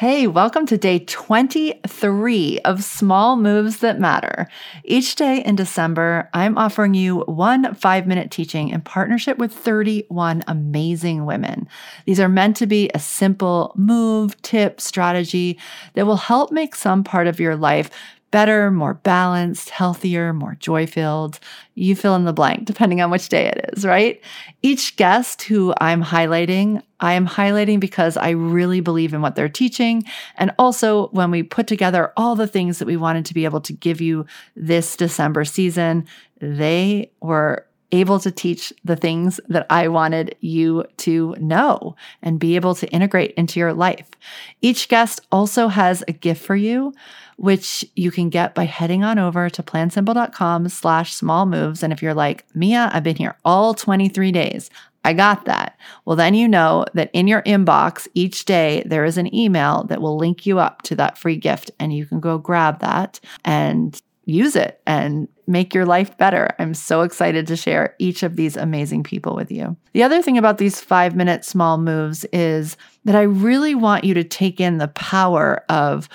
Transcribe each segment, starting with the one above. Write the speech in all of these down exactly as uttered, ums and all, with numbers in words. Hey, welcome to day twenty-three of Small Moves That Matter. Each day in December, I'm offering you one five-minute teaching in partnership with thirty-one amazing women. These are meant to be a simple move, tip, strategy that will help make some part of your life better, more balanced, healthier, more joy-filled. You fill in the blank, depending on which day it is, right? Each guest who I'm highlighting, I am highlighting because I really believe in what they're teaching. And also, when we put together all the things that we wanted to be able to give you this December season, they were able to teach the things that I wanted you to know and be able to integrate into your life. Each guest also has a gift for you, which you can get by heading on over to plansimple.com slash small moves. And if you're like, Mia, I've been here all twenty-three days, I got that. Well, then you know that in your inbox each day, there is an email that will link you up to that free gift, and you can go grab that and use it and make your life better. I'm so excited to share each of these amazing people with you. The other thing about these five-minute small moves is that I really want you to take in the power of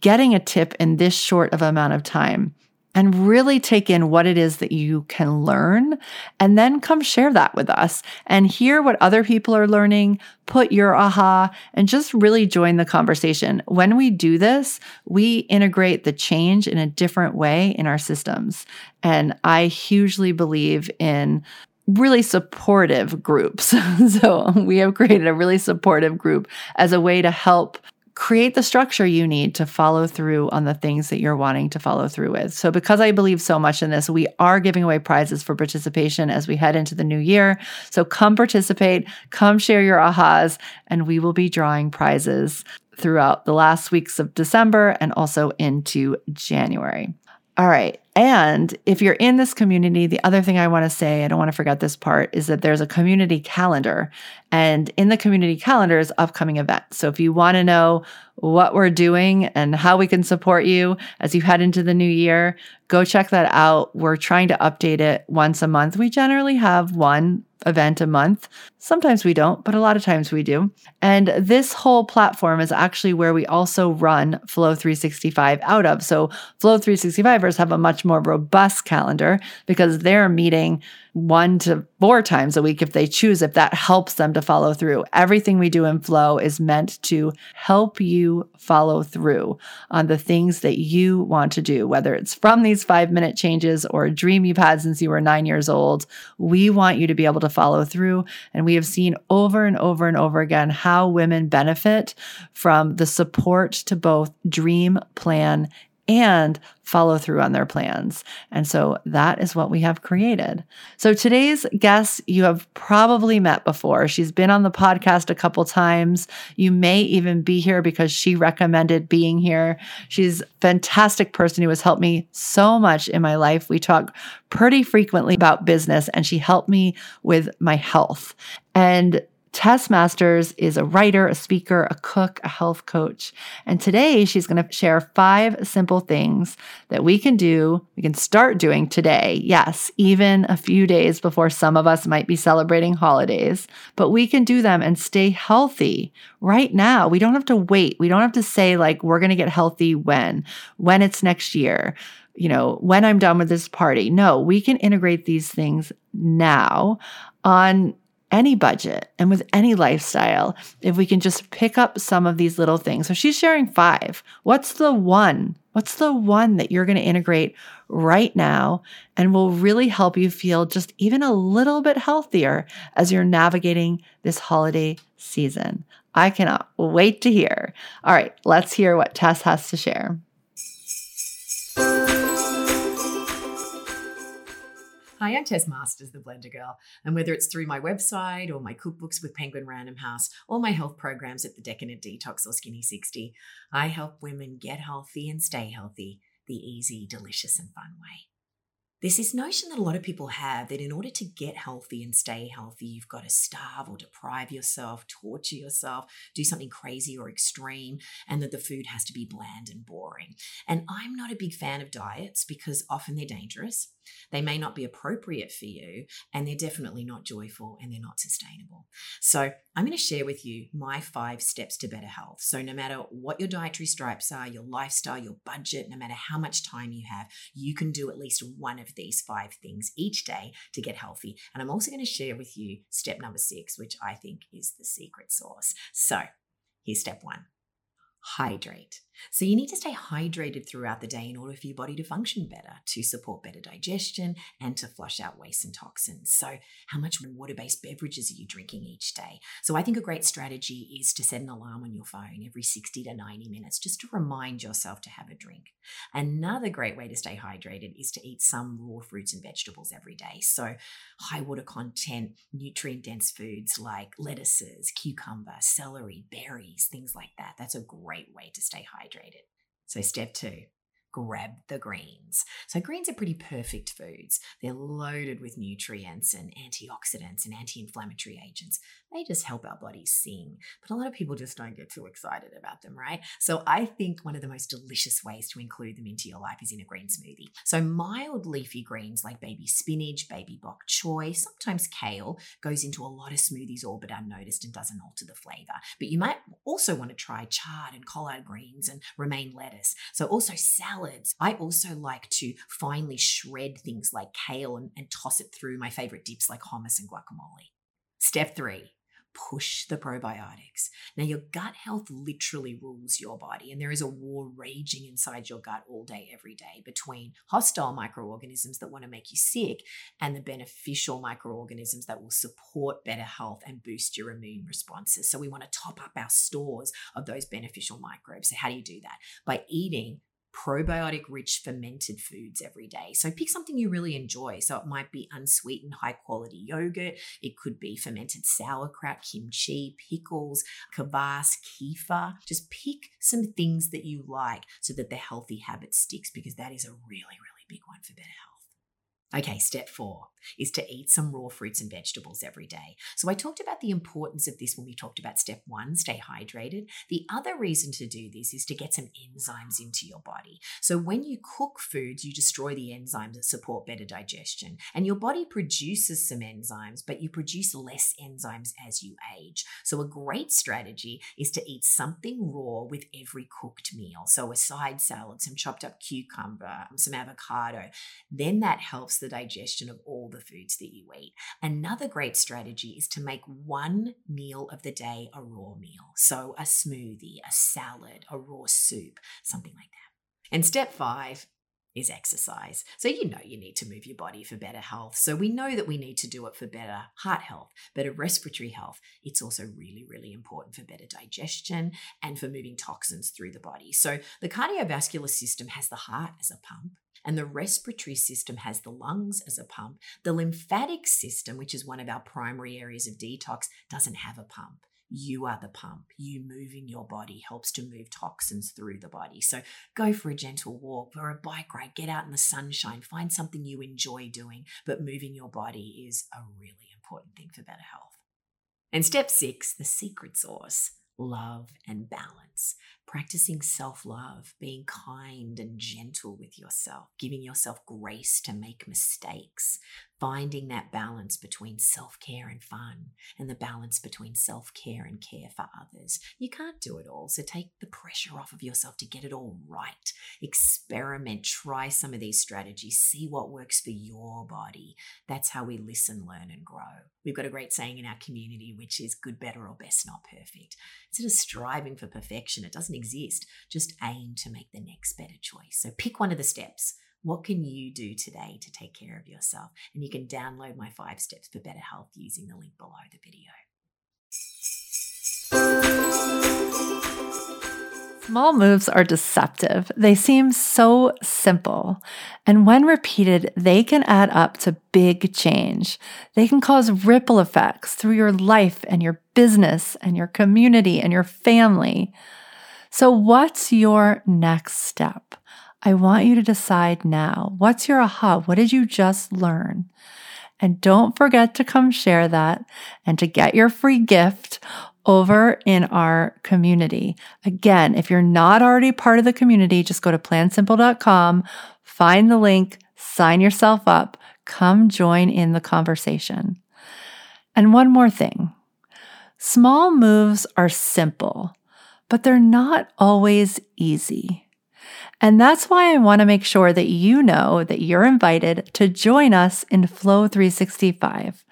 getting a tip in this short of amount of time and really take in what it is that you can learn, and then come share that with us and hear what other people are learning, put your aha, and just really join the conversation. When we do this, we integrate the change in a different way in our systems. And I hugely believe in really supportive groups. So we have created a really supportive group as a way to help create the structure you need to follow through on the things that you're wanting to follow through with. So because I believe so much in this, we are giving away prizes for participation as we head into the new year. So come participate, come share your ahas, and we will be drawing prizes throughout the last weeks of December and also into January. All right. And if you're in this community, the other thing I want to say, I don't want to forget this part, is that there's a community calendar. And in the community calendar is upcoming events. So if you want to know what we're doing and how we can support you as you head into the new year, go check that out. We're trying to update it once a month. We generally have one event a month. Sometimes we don't, but a lot of times we do. And this whole platform is actually where we also run Flow three sixty-five out of. So Flow three sixty-fivers have a much more robust calendar because they're meeting one to four times a week if they choose, if that helps them to follow through. Everything we do in Flow is meant to help you follow through on the things that you want to do, whether it's from these five-minute changes or a dream you've had since you were nine years old. We want you to be able to follow through. And we have seen over and over and over again how women benefit from the support to both dream, plan, and follow through on their plans. And so that is what we have created. So today's guest you have probably met before. She's been on the podcast a couple times. You may even be here because she recommended being here. She's a fantastic person who has helped me so much in my life. We talk pretty frequently about business, and she helped me with my health. And Tess Masters is a writer, a speaker, a cook, a health coach. And today she's going to share five simple things that we can do, we can start doing today. Yes, even a few days before some of us might be celebrating holidays, but we can do them and stay healthy right now. We don't have to wait. We don't have to say like, we're going to get healthy when, when it's next year, you know, when I'm done with this party. No, we can integrate these things now on any budget and with any lifestyle, if we can just pick up some of these little things. So she's sharing five. What's the one? What's the one that you're going to integrate right now and will really help you feel just even a little bit healthier as you're navigating this holiday season? I cannot wait to hear. All right, let's hear what Tess has to share. Hi, I'm Tess Masters, the Blender Girl, and whether it's through my website or my cookbooks with Penguin Random House or my health programs at The Decadent Detox or Skinny sixty, I help women get healthy and stay healthy the easy, delicious and fun way. There's this notion that a lot of people have that in order to get healthy and stay healthy, you've got to starve or deprive yourself, torture yourself, do something crazy or extreme, and that the food has to be bland and boring. And I'm not a big fan of diets because often they're dangerous. They may not be appropriate for you, and they're definitely not joyful, and they're not sustainable. So I'm going to share with you my five steps to better health. So no matter what your dietary stripes are, your lifestyle, your budget, no matter how much time you have, you can do at least one of these five things each day to get healthy. And I'm also going to share with you step number six, which I think is the secret sauce. So here's step one. Hydrate. So you need to stay hydrated throughout the day in order for your body to function better, to support better digestion, and to flush out waste and toxins. So how much water-based beverages are you drinking each day? So I think a great strategy is to set an alarm on your phone every sixty to ninety minutes just to remind yourself to have a drink. Another great way to stay hydrated is to eat some raw fruits and vegetables every day. So high water content, nutrient-dense foods like lettuces, cucumber, celery, berries, things like that. That's a great way to stay hydrated. Hydrated. So step two, grab the greens. So greens are pretty perfect foods. They're loaded with nutrients and antioxidants and anti-inflammatory agents. They just help our bodies sing. But a lot of people just don't get too excited about them, right? So I think one of the most delicious ways to include them into your life is in a green smoothie. So mild leafy greens like baby spinach, baby bok choy, sometimes kale goes into a lot of smoothies all but unnoticed and doesn't alter the flavor. But you might also want to try chard and collard greens and romaine lettuce. So also salads. I also like to finely shred things like kale and, and toss it through my favorite dips like hummus and guacamole. Step three. Push the probiotics. Now, your gut health literally rules your body, and there is a war raging inside your gut all day, every day, between hostile microorganisms that want to make you sick and the beneficial microorganisms that will support better health and boost your immune responses. So we want to top up our stores of those beneficial microbes. So how do you do that? By eating probiotic rich fermented foods every day. So pick something you really enjoy. So it might be unsweetened high quality yogurt. It could be fermented sauerkraut, kimchi, pickles, kvass, kefir. Just pick some things that you like so that the healthy habit sticks, because that is a really, really big one for better health. Okay, step four is to eat some raw fruits and vegetables every day. So I talked about the importance of this when we talked about step one, stay hydrated. The other reason to do this is to get some enzymes into your body. So when you cook foods, you destroy the enzymes that support better digestion. And your body produces some enzymes, but you produce less enzymes as you age. So a great strategy is to eat something raw with every cooked meal. So a side salad, some chopped up cucumber, some avocado. Then that helps the digestion of all the foods that you eat. Another great strategy is to make one meal of the day a raw meal. So a smoothie, a salad, a raw soup, something like that. And step five is exercise. So you know you need to move your body for better health. So we know that we need to do it for better heart health, better respiratory health. It's also really, really important for better digestion and for moving toxins through the body. So the cardiovascular system has the heart as a pump, and the respiratory system has the lungs as a pump. The lymphatic system, which is one of our primary areas of detox, doesn't have a pump. You are the pump. You moving your body helps to move toxins through the body. So go for a gentle walk, for a bike ride, get out in the sunshine, find something you enjoy doing, but moving your body is a really important thing for better health. And step six, the secret sauce. Love and balance, practicing self-love, being kind and gentle with yourself, giving yourself grace to make mistakes, finding that balance between self-care and fun and the balance between self-care and care for others. You can't do it all, so take the pressure off of yourself to get it all right. Experiment, try some of these strategies, see what works for your body. That's how we listen, learn, and grow. We've got a great saying in our community, which is good, better, or best, not perfect. Instead of striving for perfection, it doesn't exist. Just aim to make the next better choice. So pick one of the steps. What can you do today to take care of yourself? And you can download my five steps for better health using the link below the video. Small moves are deceptive. They seem so simple. And when repeated, they can add up to big change. They can cause ripple effects through your life and your business and your community and your family. So what's your next step? I want you to decide now. What's your aha? What did you just learn? And don't forget to come share that and to get your free gift over in our community. Again, if you're not already part of the community, just go to plan simple dot com, find the link, sign yourself up, come join in the conversation. And one more thing, small moves are simple, but they're not always easy. And that's why I want to make sure that you know that you're invited to join us in Flow three sixty-five.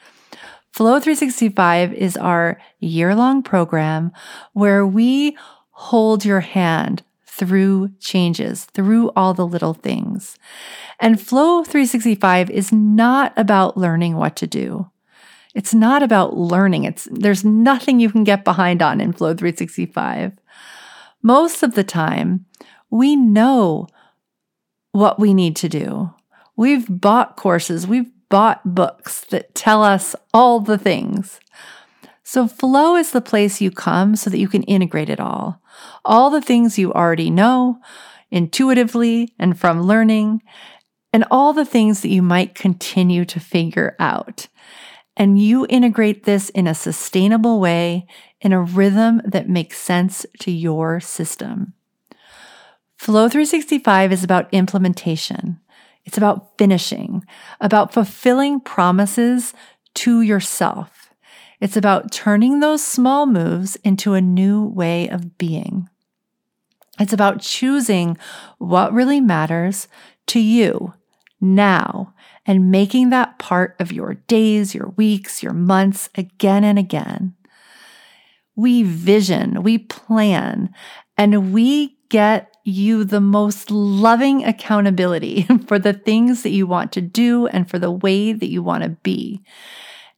Flow three sixty-five is our year-long program where we hold your hand through changes, through all the little things. And Flow three sixty-five is not about learning what to do. It's not about learning. It's there's nothing you can get behind on in Flow three sixty-five. Most of the time, we know what we need to do. We've bought courses, we've bought books that tell us all the things. So Flow is the place you come so that you can integrate it all. All the things you already know intuitively and from learning, and all the things that you might continue to figure out. And you integrate this in a sustainable way, in a rhythm that makes sense to your system. Flow three sixty-five is about implementation. It's about finishing, about fulfilling promises to yourself. It's about turning those small moves into a new way of being. It's about choosing what really matters to you now and making that part of your days, your weeks, your months again and again. We vision, we plan, and we get you the most loving accountability for the things that you want to do and for the way that you want to be.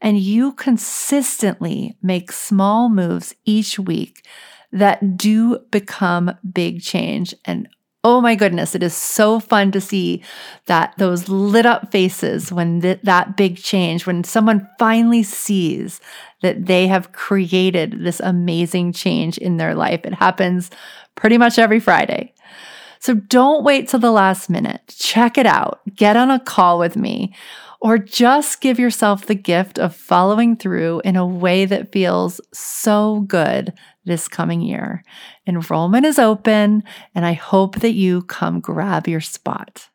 And you consistently make small moves each week that do become big change. And oh my goodness, it is so fun to see that those lit up faces when th- that big change, when someone finally sees that they have created this amazing change in their life. It happens pretty much every Friday. So don't wait till the last minute. Check it out. Get on a call with me, or just give yourself the gift of following through in a way that feels so good this coming year. Enrollment is open, and I hope that you come grab your spot.